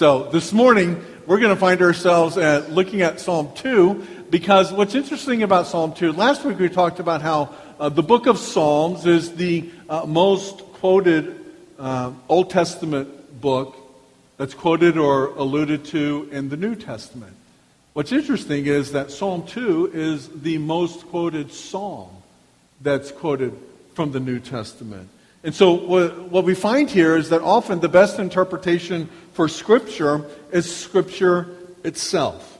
So this morning, we're going to find ourselves looking at Psalm 2, because what's interesting about Psalm 2, last week we talked about how the book of Psalms is the most quoted Old Testament book that's quoted or alluded to in the New Testament. What's interesting is that Psalm 2 is the most quoted psalm that's quoted from the New Testament. And so what we find here is that often the best interpretation for Scripture is Scripture itself.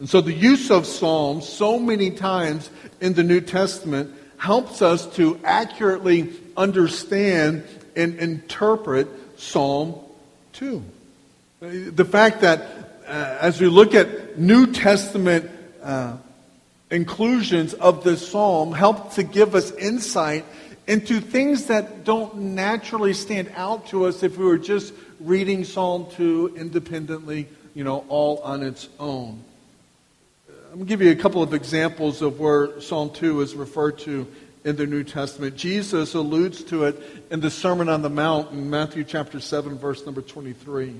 And so the use of Psalms so many times in the New Testament helps us to accurately understand and interpret Psalm 2. The fact that as we look at New Testament inclusions of this psalm help to give us insight into things that don't naturally stand out to us if we were just reading Psalm 2 independently, all on its own. I'm going to give you a couple of examples of where Psalm 2 is referred to in the New Testament. Jesus alludes to it in the Sermon on the Mount in Matthew chapter 7, verse number 23.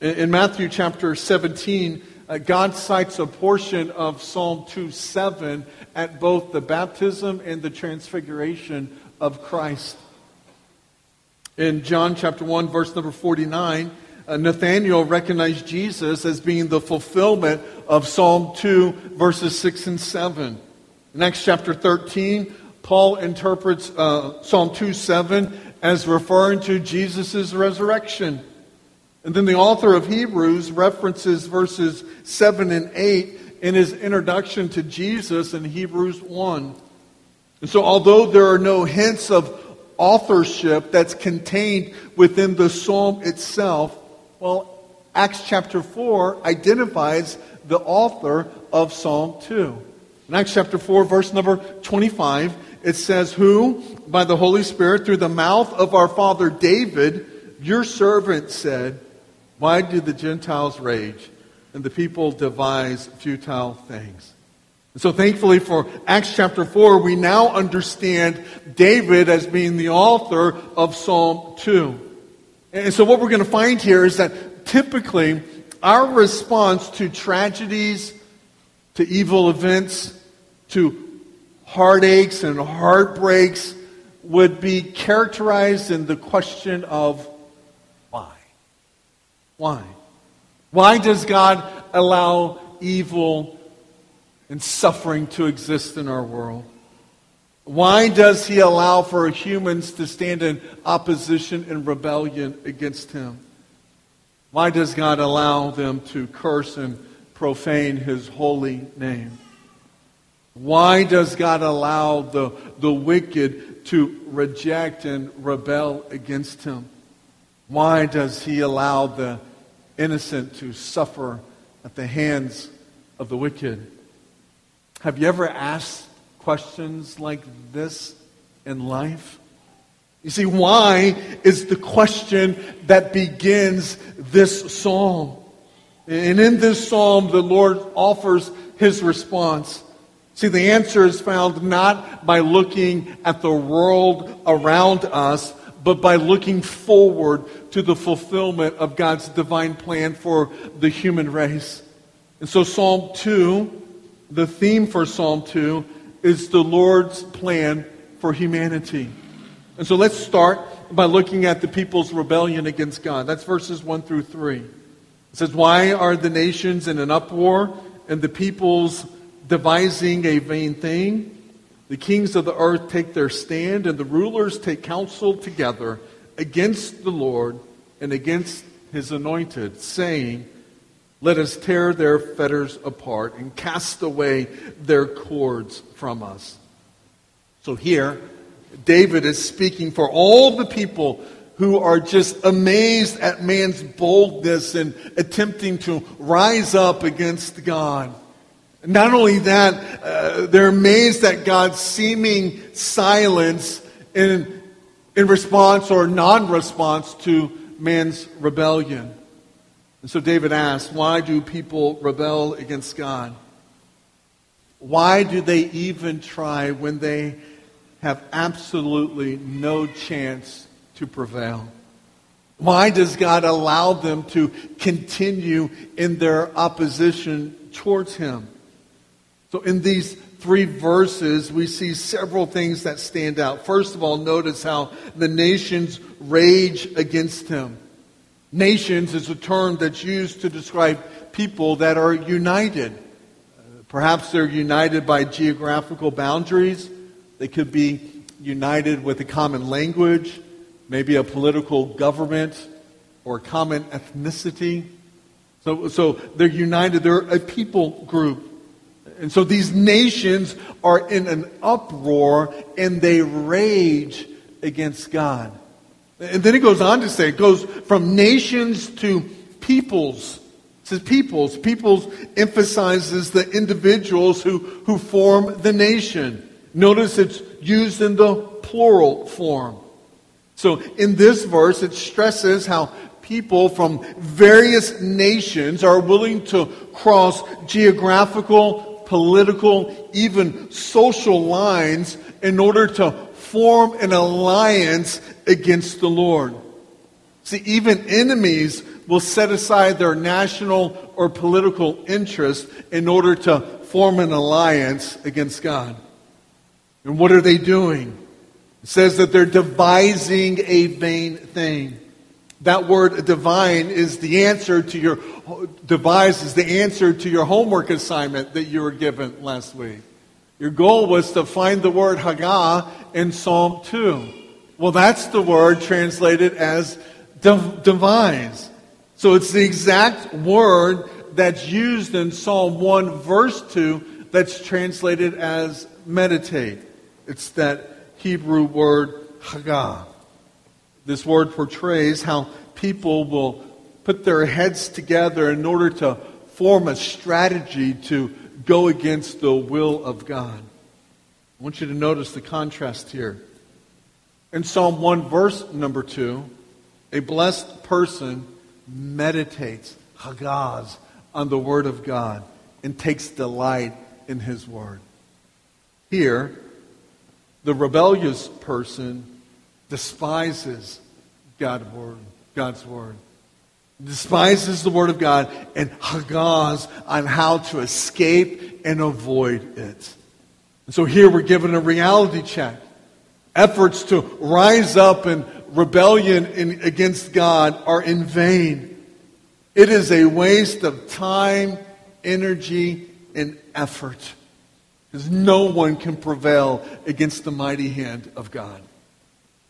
In Matthew chapter 17, God cites a portion of Psalm 2:7 at both the baptism and the transfiguration of Christ. In John chapter 1, verse number 49, Nathanael recognized Jesus as being the fulfillment of Psalm 2, verses 6 and 7. In Acts chapter 13, Paul interprets Psalm 2:7 as referring to Jesus' resurrection. And then the author of Hebrews references verses 7 and 8 in his introduction to Jesus in Hebrews 1. And so although there are no hints of authorship that's contained within the psalm itself, Acts chapter 4 identifies the author of Psalm 2. In Acts chapter 4, verse number 25, it says, "Who, by the Holy Spirit, through the mouth of our father David, your servant said, why do the Gentiles rage and the people devise futile things?" And so thankfully for Acts chapter 4, we now understand David as being the author of Psalm 2. And so what we're going to find here is that typically our response to tragedies, to evil events, to heartaches and heartbreaks would be characterized in the question of why? Why does God allow evil and suffering to exist in our world? Why does He allow for humans to stand in opposition and rebellion against Him? Why does God allow them to curse and profane His holy name? Why does God allow the wicked to reject and rebel against Him? Why does He allow the innocent to suffer at the hands of the wicked? Have you ever asked questions like this in life? You see, why is the question that begins this psalm. And in this psalm, the Lord offers His response. See, the answer is found not by looking at the world around us, but by looking forward to the fulfillment of God's divine plan for the human race. And so Psalm 2, the theme for Psalm 2, is the Lord's plan for humanity. And so let's start by looking at the people's rebellion against God. That's verses 1 through 3. It says, "Why are the nations in an uproar, and the peoples devising a vain thing? The kings of the earth take their stand, and the rulers take counsel together against the Lord and against His anointed, saying, let us tear their fetters apart and cast away their cords from us." So here, David is speaking for all the people who are just amazed at man's boldness and attempting to rise up against God. Not only that, they're amazed at God's seeming silence in response or non-response to man's rebellion. And so David asks, why do people rebel against God? Why do they even try when they have absolutely no chance to prevail? Why does God allow them to continue in their opposition towards him? So in these three verses, we see several things that stand out. First of all, notice how the nations rage against him. Nations is a term that's used to describe people that are united. Perhaps they're united by geographical boundaries. They could be united with a common language, maybe a political government, or a common ethnicity. So they're united. They're a people group. And so these nations are in an uproar, and they rage against God. And then it goes on to say, it goes from nations to peoples. It says peoples. Peoples emphasizes the individuals who form the nation. Notice it's used in the plural form. So in this verse, it stresses how people from various nations are willing to cross geographical, political, even social lines in order to form an alliance against the Lord. See, even enemies will set aside their national or political interest in order to form an alliance against God. And what are they doing? It says that they're devising a vain thing. That word divine is the answer to your devise is the answer to your homework assignment that you were given last week. Your goal was to find the word Haggah in Psalm 2. Well, that's the word translated as devise. So it's the exact word that's used in Psalm 1 verse 2 that's translated as meditate. It's that Hebrew word Haggah. This word portrays how people will put their heads together in order to form a strategy to go against the will of God. I want you to notice the contrast here. In Psalm 1, verse number 2, a blessed person meditates, haggahs, on the word of God and takes delight in his word. Here, the rebellious person despises God's word. Despises the word of God and haggahs on how to escape and avoid it. And so here we're given a reality check. Efforts to rise up in rebellion against God are in vain. It is a waste of time, energy, and effort. Because no one can prevail against the mighty hand of God.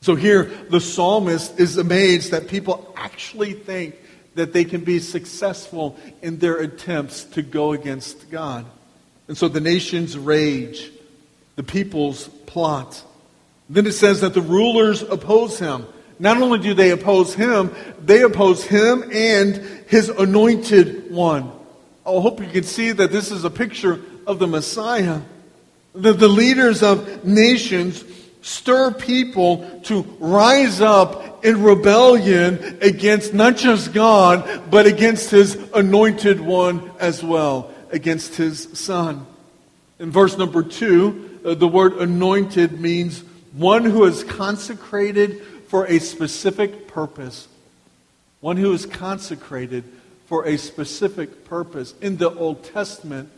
So here, the psalmist is amazed that people actually think that they can be successful in their attempts to go against God. And so the nations rage, the peoples plot. Then it says that the rulers oppose him. Not only do they oppose him and his anointed one. I hope you can see that this is a picture of the Messiah. The leaders of nations stir people to rise up in rebellion against not just God, but against his anointed one as well, against his son. In verse number 2, the word anointed means one who is consecrated for a specific purpose. One who is consecrated for a specific purpose. In the Old Testament,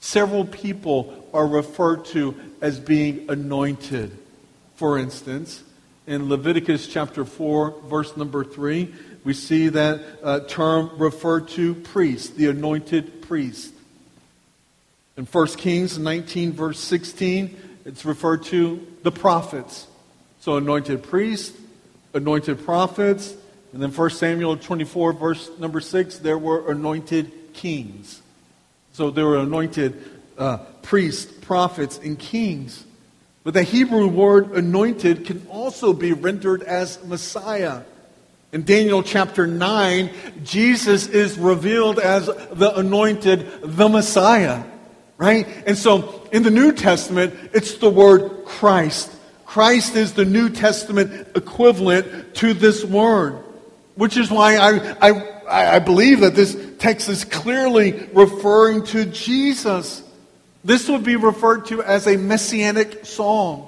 several people are referred to as being anointed. For instance, in Leviticus chapter 4, verse number 3, we see that term referred to priest, the anointed priest. In 1 Kings 19, verse 16, it's referred to the prophets. So anointed priest, anointed prophets, and then 1 Samuel 24, verse number 6, there were anointed kings. So there were anointed priests, prophets, and kings. But the Hebrew word anointed can also be rendered as Messiah. In Daniel chapter 9, Jesus is revealed as the anointed, the Messiah. Right? And so in the New Testament, it's the word Christ. Christ is the New Testament equivalent to this word. Which is why I believe that this text is clearly referring to Jesus. This would be referred to as a messianic psalm.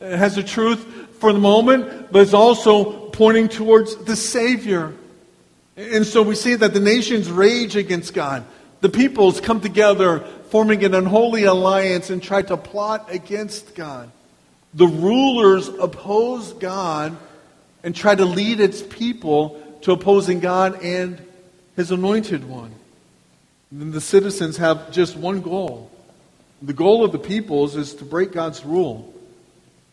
It has the truth for the moment, but it's also pointing towards the Savior. And so we see that the nations rage against God. The peoples come together, forming an unholy alliance, and try to plot against God. The rulers oppose God and try to lead its people to opposing God and His anointed one. And then the citizens have just one goal. The goal of the peoples is to break God's rule,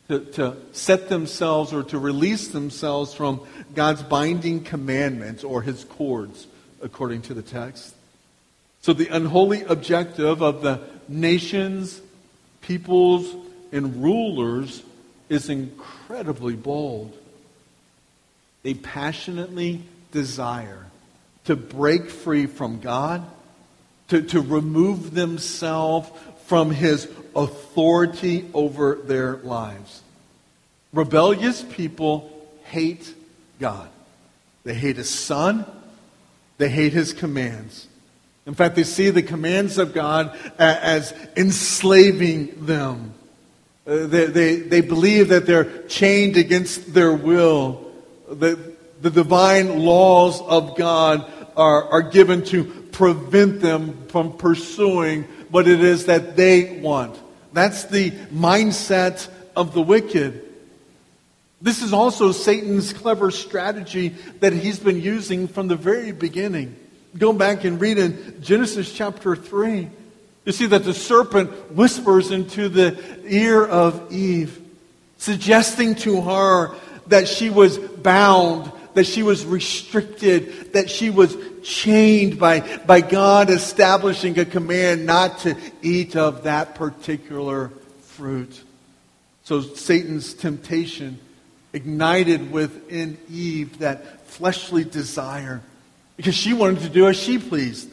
to set themselves or to release themselves from God's binding commandments or His cords, according to the text. So the unholy objective of the nations, peoples, and rulers is incredibly bold. They passionately desire to break free from God, to remove themselves from His authority over their lives. Rebellious people hate God. They hate His Son. They hate His commands. In fact, they see the commands of God as enslaving them. They believe that they're chained against their will. The divine laws of God are given to prevent them from pursuing what it is that they want. That's the mindset of the wicked. This is also Satan's clever strategy that he's been using from the very beginning. Go back and read in Genesis chapter 3. You see that the serpent whispers into the ear of Eve, suggesting to her that she was bound, that she was restricted, that she was chained by God establishing a command not to eat of that particular fruit. So Satan's temptation ignited within Eve that fleshly desire, because she wanted to do as she pleased,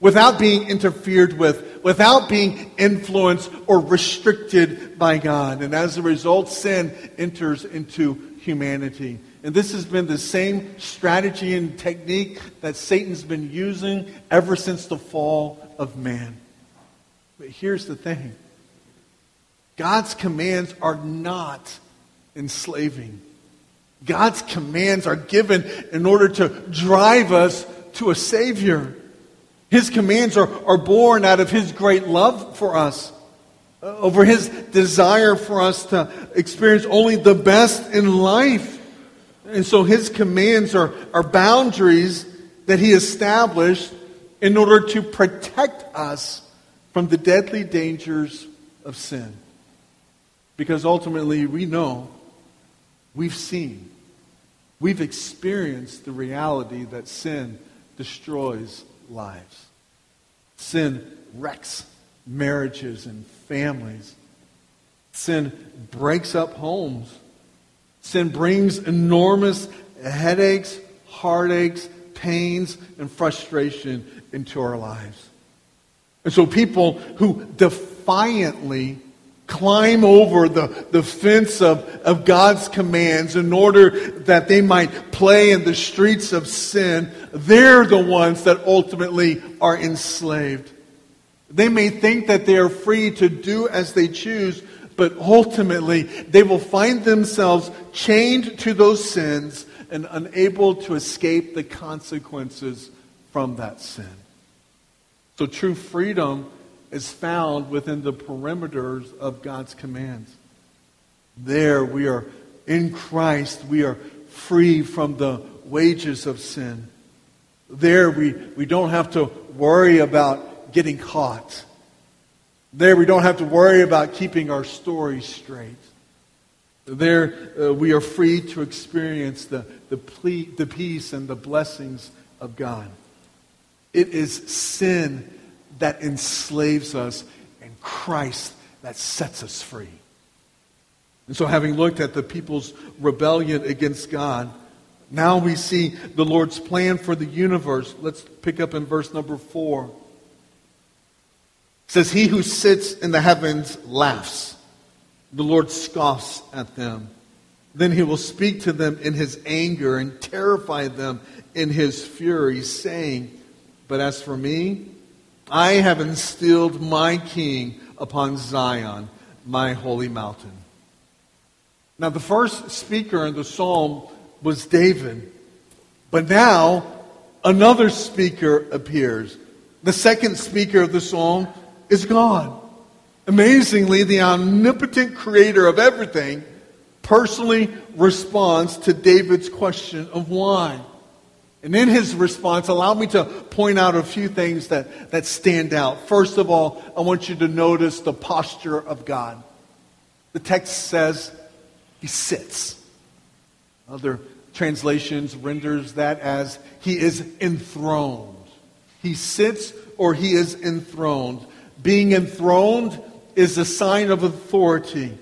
without being interfered with, without being influenced or restricted by God. And as a result, sin enters into humanity. And this has been the same strategy and technique that Satan's been using ever since the fall of man. But here's the thing. God's commands are not enslaving. God's commands are given in order to drive us to a Savior. His commands are born out of His great love for us, over His desire for us to experience only the best in life. And so His commands are boundaries that He established in order to protect us from the deadly dangers of sin. Because ultimately we know, we've seen, we've experienced the reality that sin destroys lives. Sin wrecks marriages and families. Sin breaks up homes. Sin brings enormous headaches, heartaches, pains, and frustration into our lives. And so people who defiantly climb over the fence of God's commands in order that they might play in the streets of sin, they're the ones that ultimately are enslaved. They may think that they are free to do as they choose, but ultimately, they will find themselves chained to those sins and unable to escape the consequences from that sin. So true freedom is found within the perimeters of God's commands. There we are in Christ. We are free from the wages of sin. There we don't have to worry about getting caught. There we don't have to worry about keeping our story straight. There we are free to experience the peace and the blessings of God. It is sin that enslaves us and Christ that sets us free. And so having looked at the people's rebellion against God, now we see the Lord's plan for the universe. Let's pick up in verse number 4. It says, "He who sits in the heavens laughs. The Lord scoffs at them. Then He will speak to them in His anger and terrify them in His fury, saying, 'But as for me, I have instilled my King upon Zion, my holy mountain.'" Now the first speaker in the psalm was David. But now, another speaker appears. The second speaker of the psalm is God. Amazingly, the omnipotent creator of everything personally responds to David's question of why. And in his response, allow me to point out a few things that stand out. First of all, I want you to notice the posture of God. The text says, he sits. Other translations renders that as he is enthroned. He sits or he is enthroned. Being enthroned is a sign of authority.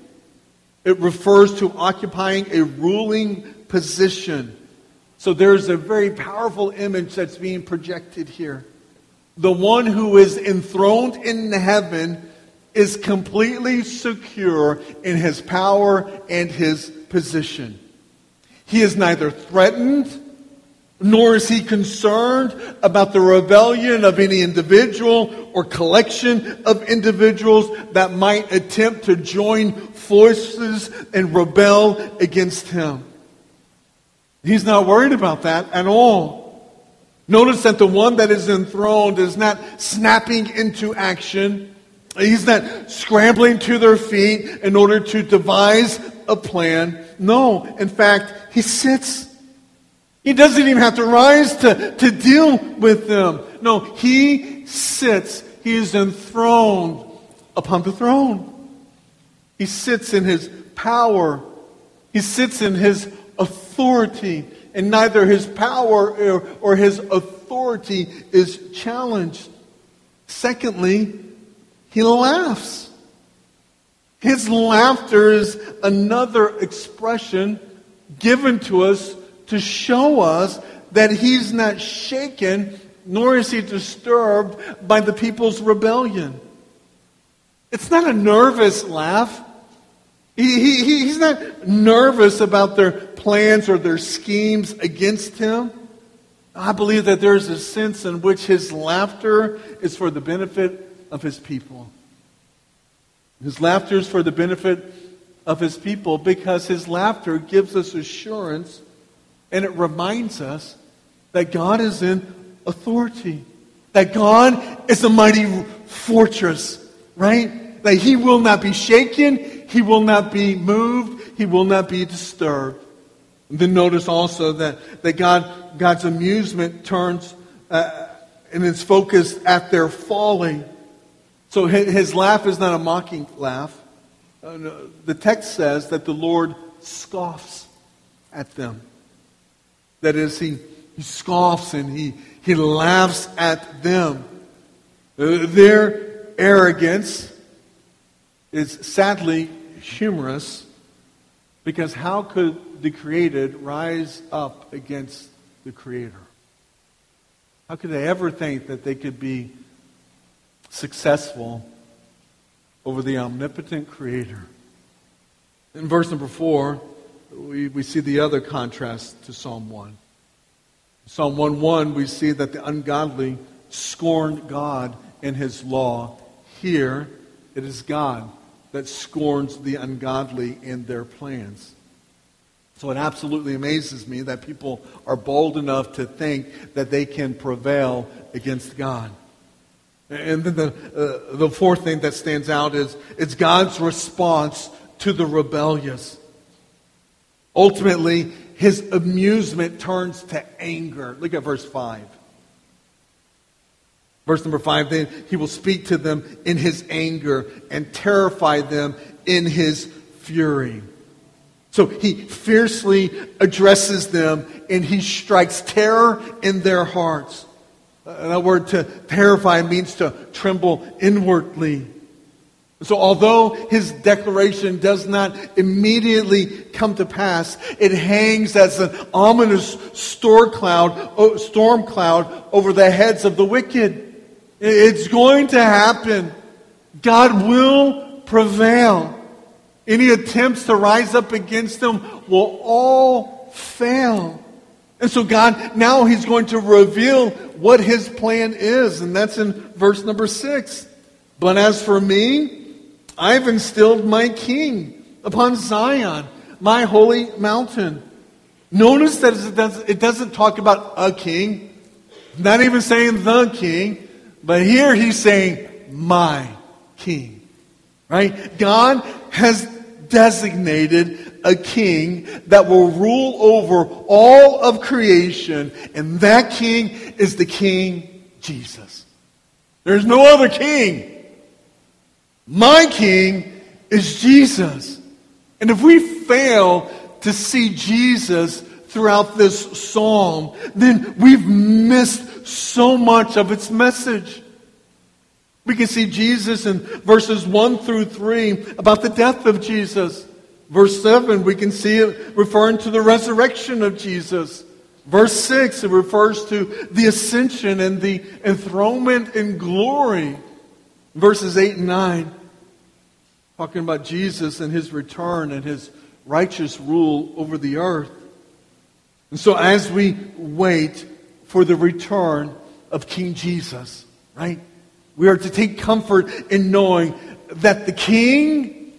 It refers to occupying a ruling position. So there's a very powerful image that's being projected here. The one who is enthroned in heaven is completely secure in his power and his position. He is neither threatened, nor is he concerned about the rebellion of any individual or collection of individuals that might attempt to join forces and rebel against him. He's not worried about that at all. Notice that the one that is enthroned is not snapping into action. He's not scrambling to their feet in order to devise a plan. No, in fact, he sits. He doesn't even have to rise to deal with them. No, he sits. He is enthroned upon the throne. He sits in his power. He sits in his authority, and neither his power or his authority is challenged. Secondly, he laughs. His laughter is another expression given to us to show us that he's not shaken, nor is he disturbed by the people's rebellion. It's not a nervous laugh. He's not nervous about their plans or their schemes against him. I believe that there's a sense in which his laughter is for the benefit of his people. His laughter is for the benefit of his people because his laughter gives us assurance and it reminds us that God is in authority, that God is a mighty fortress, right? That he will not be shaken. He will not be moved. He will not be disturbed. And then notice also that God's amusement turns and is focused at their folly. So his laugh is not a mocking laugh. No, the text says that the Lord scoffs at them. That is, he scoffs and he laughs at them. Their arrogance is sadly humorous, because how could the created rise up against the Creator? How could they ever think that they could be successful over the omnipotent Creator? In verse number 4, we see the other contrast to Psalm 1. In Psalm 1:1, we see that the ungodly scorn God and his law. Here, it is God that scorns the ungodly and their plans. So it absolutely amazes me that people are bold enough to think that they can prevail against God. And then the fourth thing that stands out is it's God's response to the rebellious. Ultimately, his amusement turns to anger. Look at verse 5. Verse number 5, then he will speak to them in his anger and terrify them in his fury. So he fiercely addresses them and he strikes terror in their hearts. That word to terrify means to tremble inwardly. So although his declaration does not immediately come to pass, it hangs as an ominous storm cloud over the heads of the wicked. It's going to happen. God will prevail. Any attempts to rise up against them will all fail. And so God, now he's going to reveal what his plan is. And that's in verse number 6. But as for me, I've instilled my king upon Zion, my holy mountain. Notice that it doesn't talk about a king. Not even saying the king. But here he's saying my king. Right? God has designated a king that will rule over all of creation. And that king is the King Jesus. There's no other king. My king is Jesus. And if we fail to see Jesus throughout this psalm, then we've missed so much of its message. We can see Jesus in verses 1 through 3 about the death of Jesus. Verse 7, we can see it referring to the resurrection of Jesus. Verse 6, it refers to the ascension and the enthronement in glory. Verses 8 and 9, talking about Jesus and his return and his righteous rule over the earth. And so as we wait for the return of King Jesus, right? We are to take comfort in knowing that the King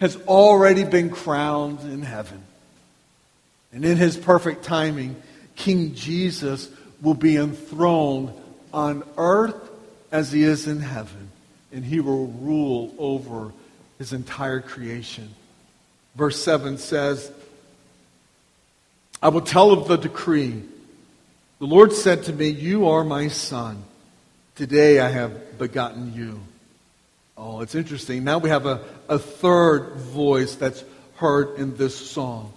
has already been crowned in heaven. And in his perfect timing, King Jesus will be enthroned on earth as he is in heaven. And he will rule over his entire creation. Verse 7 says, I will tell of the decree. The Lord said to me, you are my son. Today I have begotten you. Oh, it's interesting. Now we have a third voice that's heard in this psalm.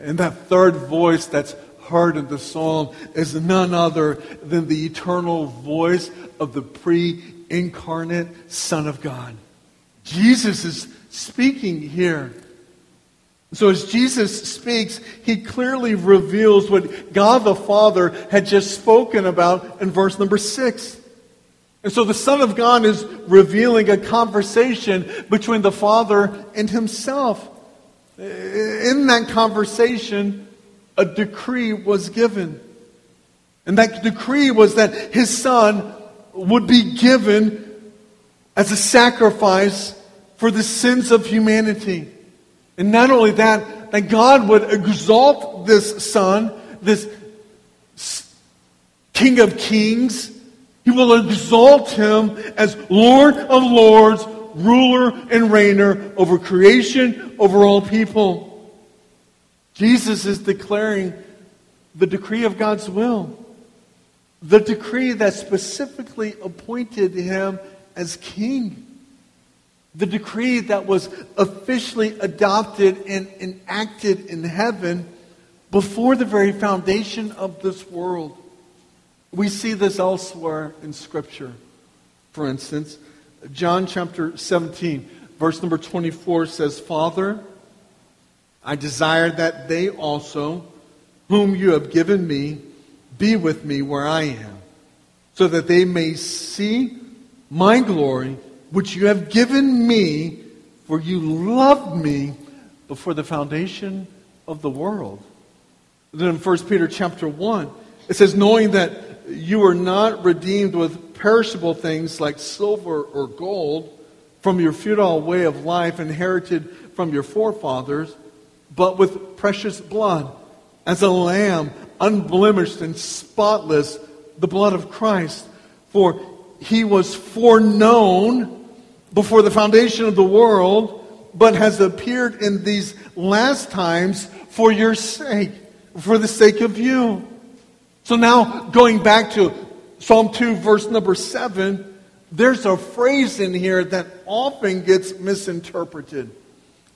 And that third voice that's heard in the psalm is none other than the eternal voice of the pre-incarnate Son of God. Jesus is speaking here. So as Jesus speaks, he clearly reveals what God the Father had just spoken about in verse number 6. And so the Son of God is revealing a conversation between the Father and himself. In that conversation, a decree was given. And that decree was that his Son would be given as a sacrifice for the sins of humanity. And not only that, that God would exalt this Son, this King of Kings. He will exalt him as Lord of Lords, ruler and reigner over creation, over all people. Jesus is declaring the decree of God's will. The decree that specifically appointed him as king. The decree that was officially adopted and enacted in heaven before the very foundation of this world. We see this elsewhere in Scripture. For instance, John chapter 17, verse number 24 says, Father, I desire that they also, whom you have given me, be with me where I am, so that they may see my glory which you have given me, for you loved me before the foundation of the world. Then in 1 Peter chapter 1, it says, knowing that you are not redeemed with perishable things like silver or gold from your futile way of life inherited from your forefathers, but with precious blood, as a lamb unblemished and spotless, the blood of Christ. For he was foreknown before the foundation of the world, but has appeared in these last times for your sake, for the sake of you. So now, going back to Psalm 2, verse number 7, there's a phrase in here that often gets misinterpreted,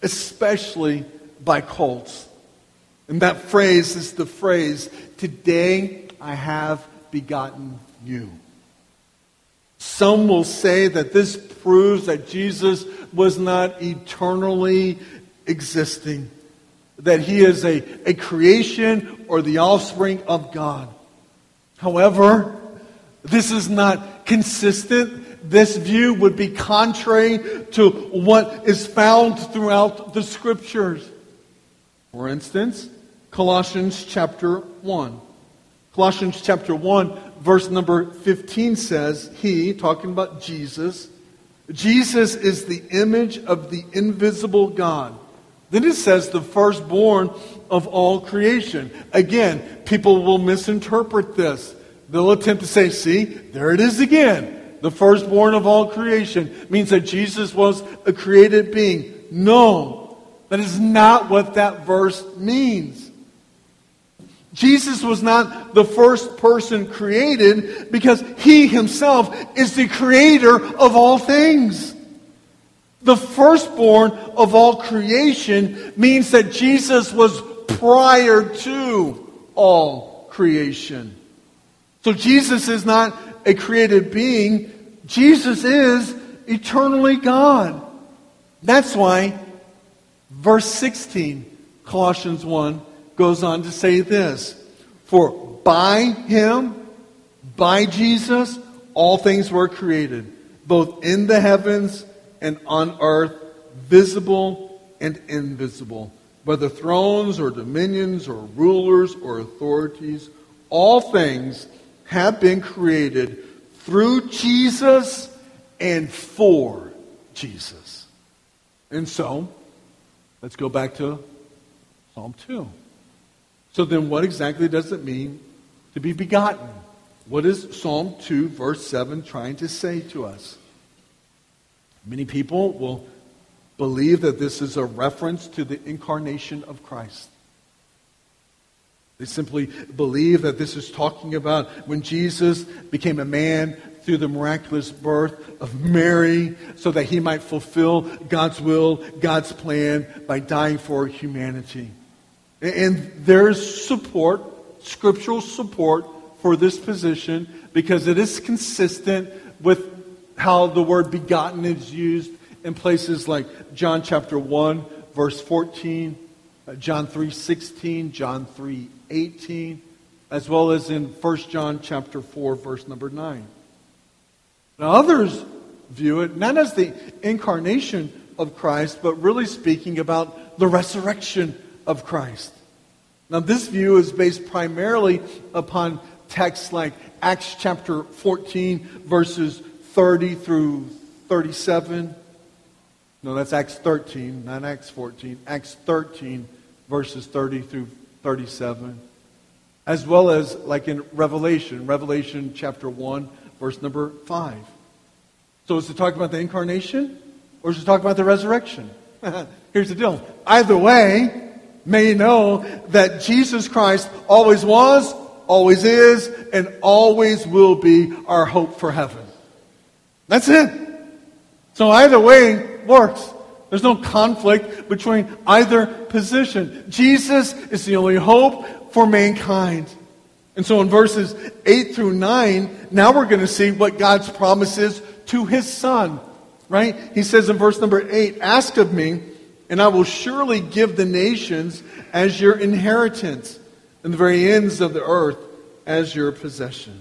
especially by cults. And that phrase is the phrase, today I have begotten you. Some will say that this proves that Jesus was not eternally existing, that he is a creation or the offspring of God. However, this is not consistent. This view would be contrary to what is found throughout the Scriptures. For instance, Colossians chapter 1. Colossians chapter 1, verse number 15 says, he, talking about Jesus, Jesus is the image of the invisible God, Then it says the firstborn of all creation. Again, people will misinterpret this. They'll attempt to say, see, there it is again. The firstborn of all creation means that Jesus was a created being. No, that is not what that verse means. Jesus was not the first person created because he himself is the creator of all things. The firstborn of all creation means that Jesus was prior to all creation. So Jesus is not a created being. Jesus is eternally God. That's why verse 16, Colossians 1, goes on to say this. For by him, by Jesus, all things were created, both in the heavens and on earth, visible and invisible, whether thrones or dominions or rulers or authorities, all things have been created through Jesus and for Jesus. And so, let's go back to Psalm 2. So then what exactly does it mean to be begotten? What is Psalm 2 verse 7 trying to say to us? Many people will believe that this is a reference to the incarnation of Christ. They simply believe that this is talking about when Jesus became a man through the miraculous birth of Mary so that he might fulfill God's will, God's plan by dying for humanity. And there's support, scriptural support for this position because it is consistent with how the word begotten is used in places like John chapter 1, verse 14, John 3:16, John 3:18, as well as in 1 John chapter 4, verse number 9. Now others view it not as the incarnation of Christ, but really speaking about the resurrection of Christ. Now this view is based primarily upon texts like Acts chapter 14, verses 30 through 37. No, that's Acts 13, not Acts 14. Acts 13, verses 30 through 37. As well as like in Revelation chapter 1, verse number 5. So is it talking about the incarnation or is it talking about the resurrection? Here's the deal. Either way, may know that Jesus Christ always was, always is, and always will be our hope for heaven. That's it. So either way works. There's no conflict between either position. Jesus is the only hope for mankind. And so in verses 8 through 9, now we're going to see what God's promise is to his son, right? He says in verse number 8, ask of me, and I will surely give the nations as your inheritance and the very ends of the earth as your possession.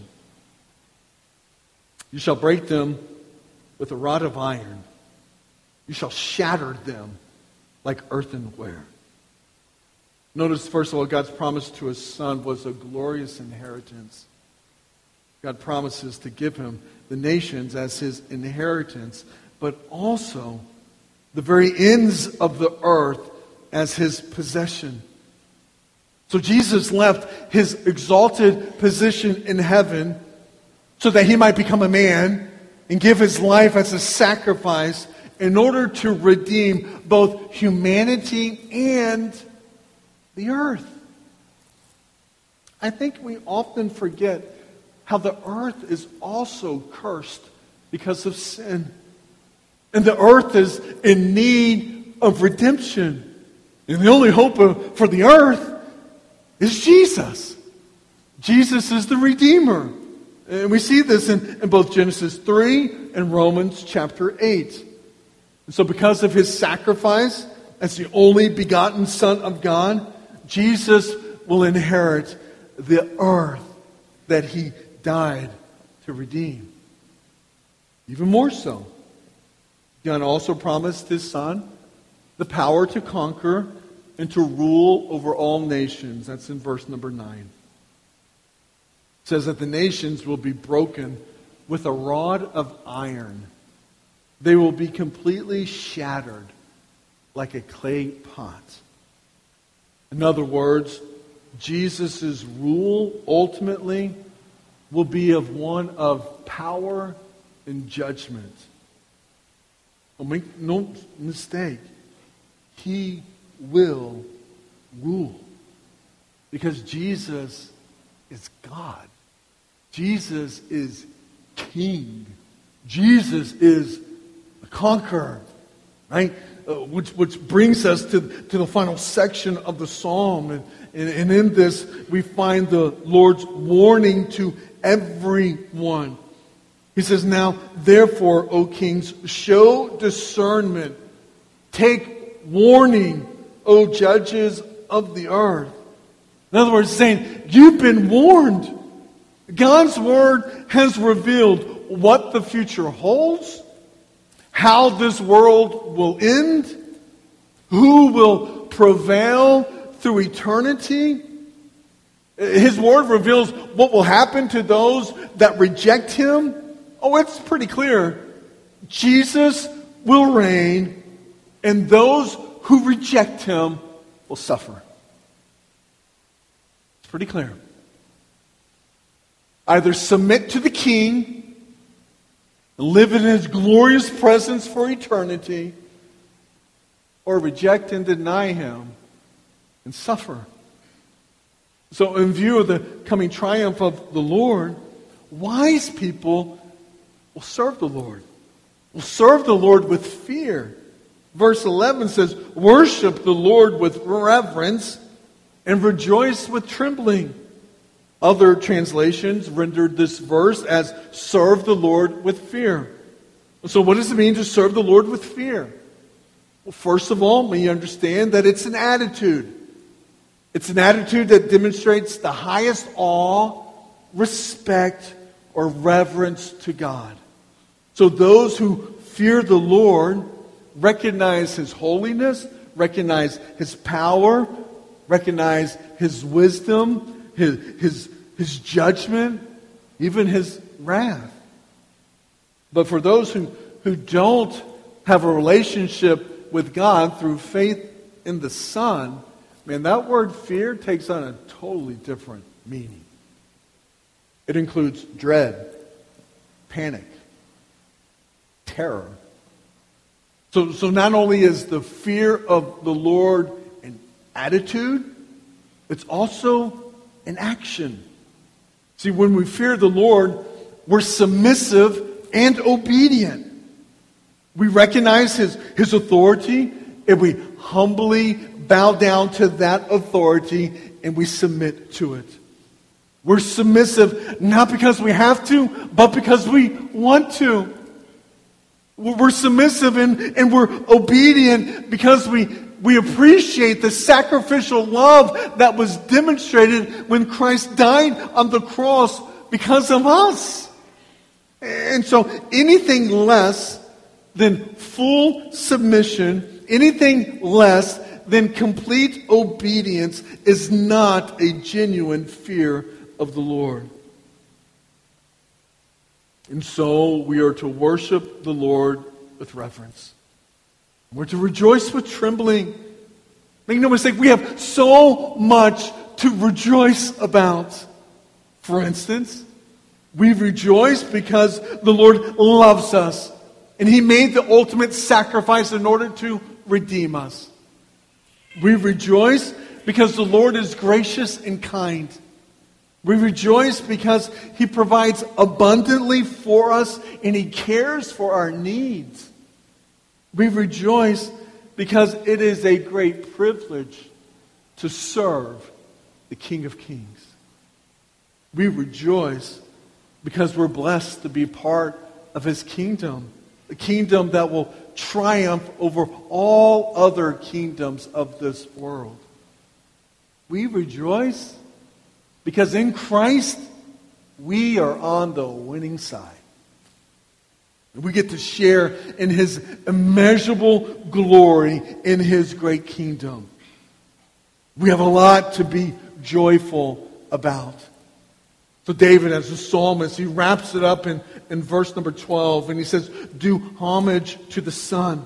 You shall break them with a rod of iron. You shall shatter them like earthenware. Notice, first of all, God's promise to his son was a glorious inheritance. God promises to give him the nations as his inheritance, but also the very ends of the earth as his possession. So Jesus left his exalted position in heaven so that he might become a man and give his life as a sacrifice in order to redeem both humanity and the earth. I think we often forget how the earth is also cursed because of sin. And the earth is in need of redemption. And the only hope for the earth is Jesus. Jesus is the Redeemer. And we see this in both Genesis 3 and Romans chapter 8. And so because of his sacrifice as the only begotten Son of God, Jesus will inherit the earth that he died to redeem. Even more so, God also promised his son the power to conquer and to rule over all nations. That's in verse number 9. It says that the nations will be broken with a rod of iron. They will be completely shattered like a clay pot. In other words, Jesus' rule ultimately will be of one of power and judgment. But make no mistake, he will rule. Because Jesus is God. Jesus is King. Jesus is the conqueror. Right? Which brings us to the final section of the psalm. And in this, we find the Lord's warning to everyone. He says, "Now, therefore, O kings, show discernment. Take warning, O judges of the earth." In other words, saying, you've been warned. God's word has revealed what the future holds, how this world will end, who will prevail through eternity. His word reveals what will happen to those that reject him. Oh, it's pretty clear. Jesus will reign, and those who reject him will suffer. It's pretty clear. Either submit to the King and live in his glorious presence for eternity, or reject and deny him and suffer. So in view of the coming triumph of the Lord, wise people will serve the Lord. Will serve the Lord with fear. Verse 11 says, "Worship the Lord with reverence and rejoice with trembling." Other translations rendered this verse as serve the Lord with fear. So what does it mean to serve the Lord with fear? Well, first of all, may you understand that it's an attitude. It's an attitude that demonstrates the highest awe, respect, or reverence to God. So those who fear the Lord recognize his holiness, recognize his power, recognize his wisdom, his judgment, even his wrath. But for those who don't have a relationship with God through faith in the Son, man, that word fear takes on a totally different meaning. It includes dread, panic, terror. So not only is the fear of the Lord an attitude, it's also in action. See, when we fear the Lord, we're submissive and obedient. We recognize his authority, and we humbly bow down to that authority, and we submit to it. We're submissive not because we have to, but because we want to. We're submissive and we're obedient because we appreciate the sacrificial love that was demonstrated when Christ died on the cross because of us. And so anything less than full submission, anything less than complete obedience is not a genuine fear of the Lord. And so we are to worship the Lord with reverence. We're to rejoice with trembling. Make no mistake, we have so much to rejoice about. For instance, we rejoice because the Lord loves us, and he made the ultimate sacrifice in order to redeem us. We rejoice because the Lord is gracious and kind. We rejoice because he provides abundantly for us, and he cares for our needs. We rejoice because it is a great privilege to serve the King of Kings. We rejoice because we're blessed to be part of his kingdom, a kingdom that will triumph over all other kingdoms of this world. We rejoice because in Christ we are on the winning side. We get to share in his immeasurable glory in his great kingdom. We have a lot to be joyful about. So David, as a psalmist, he wraps it up in verse number 12, and he says, "Do homage to the Son."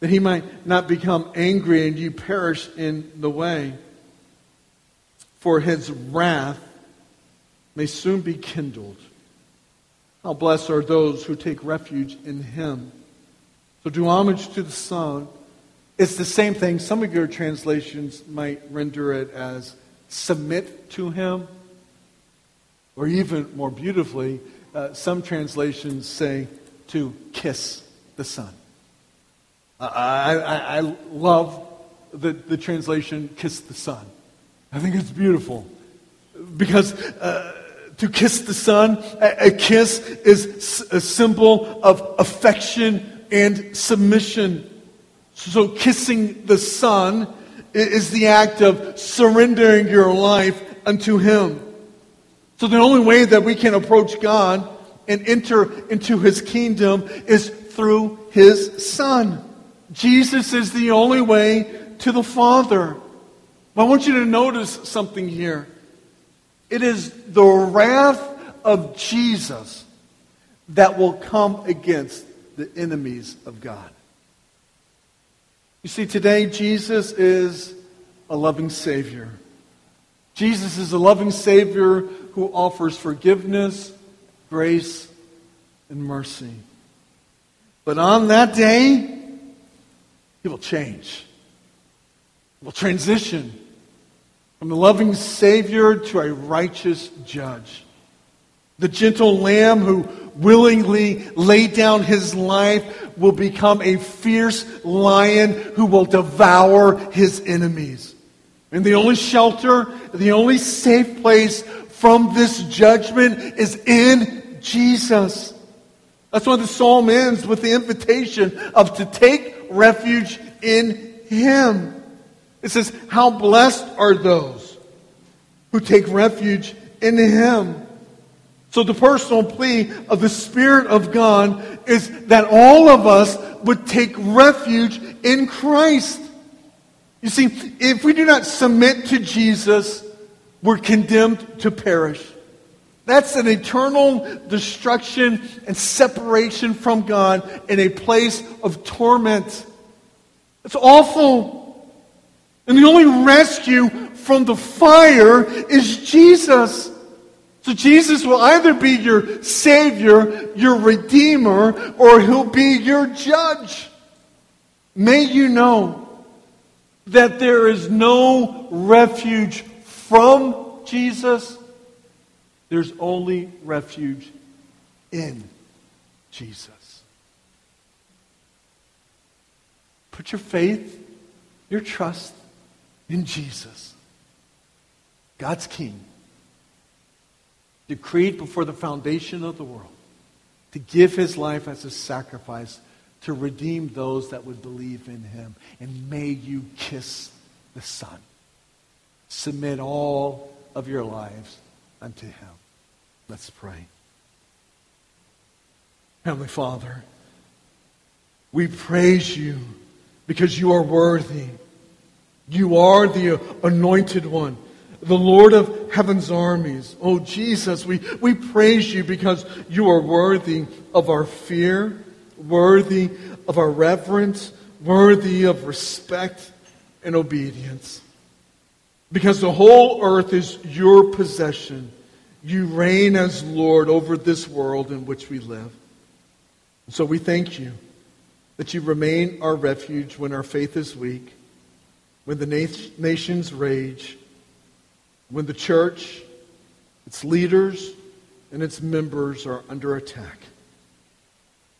that he might not become angry and you perish in the way. For his wrath may soon be kindled. How blessed are those who take refuge in him. So do homage to the Son. It's the same thing. Some of your translations might render it as submit to him. Or even more beautifully, some translations say to kiss the Son. I love the translation kiss the Son. I think it's beautiful. Because to kiss the Son, a kiss is a symbol of affection and submission. So kissing the Son is the act of surrendering your life unto him. So the only way that we can approach God and enter into his kingdom is through his Son. Jesus is the only way to the Father. But I want you to notice something here. It is the wrath of Jesus that will come against the enemies of God. You see, today Jesus is a loving Savior. Jesus is a loving Savior who offers forgiveness, grace, and mercy. But on that day, he will change. He will transition from a loving Savior to a righteous judge. The gentle lamb who willingly laid down his life will become a fierce lion who will devour his enemies. And the only shelter, the only safe place from this judgment is in Jesus. That's why the psalm ends with the invitation of to take refuge in him. It says, how blessed are those who take refuge in him. So the personal plea of the Spirit of God is that all of us would take refuge in Christ. You see, if we do not submit to Jesus, we're condemned to perish. That's an eternal destruction and separation from God in a place of torment. It's awful. And the only rescue from the fire is Jesus. So Jesus will either be your Savior, your Redeemer, or he'll be your judge. May you know that there is no refuge from Jesus. There's only refuge in Jesus. Put your faith, your trust in Jesus, God's King, decreed before the foundation of the world to give his life as a sacrifice to redeem those that would believe in him. And may you kiss the Son. Submit all of your lives unto him. Let's pray. Heavenly Father, we praise you because you are worthy. You are the anointed one, the Lord of heaven's armies. Oh, Jesus, we praise you because you are worthy of our fear, worthy of our reverence, worthy of respect and obedience. Because the whole earth is your possession. You reign as Lord over this world in which we live. And so we thank you that you remain our refuge when our faith is weak, when the nations rage, when the church, its leaders, and its members are under attack.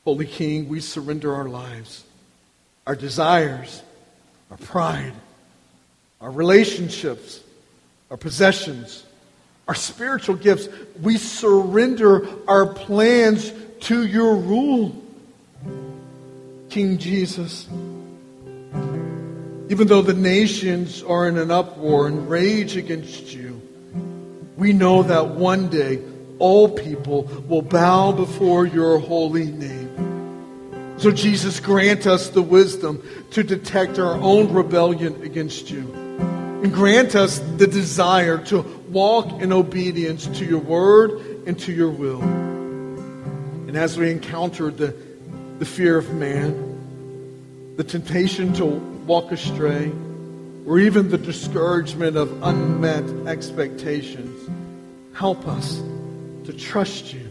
Holy King, we surrender our lives, our desires, our pride, our relationships, our possessions, our spiritual gifts. We surrender our plans to your rule. King Jesus, even though the nations are in an uproar and rage against you, we know that one day all people will bow before your holy name. So Jesus, grant us the wisdom to detect our own rebellion against you. And grant us the desire to walk in obedience to your word and to your will. And as we encounter the fear of man, the temptation to walk astray, or even the discouragement of unmet expectations, help us to trust you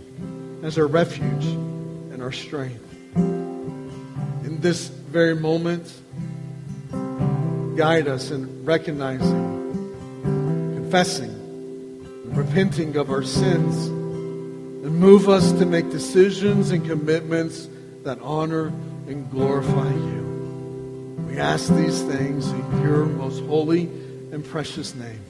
as our refuge and our strength. In this very moment, guide us in recognizing, confessing, and repenting of our sins, and move us to make decisions and commitments that honor and glorify you. We ask these things in your most holy and precious name.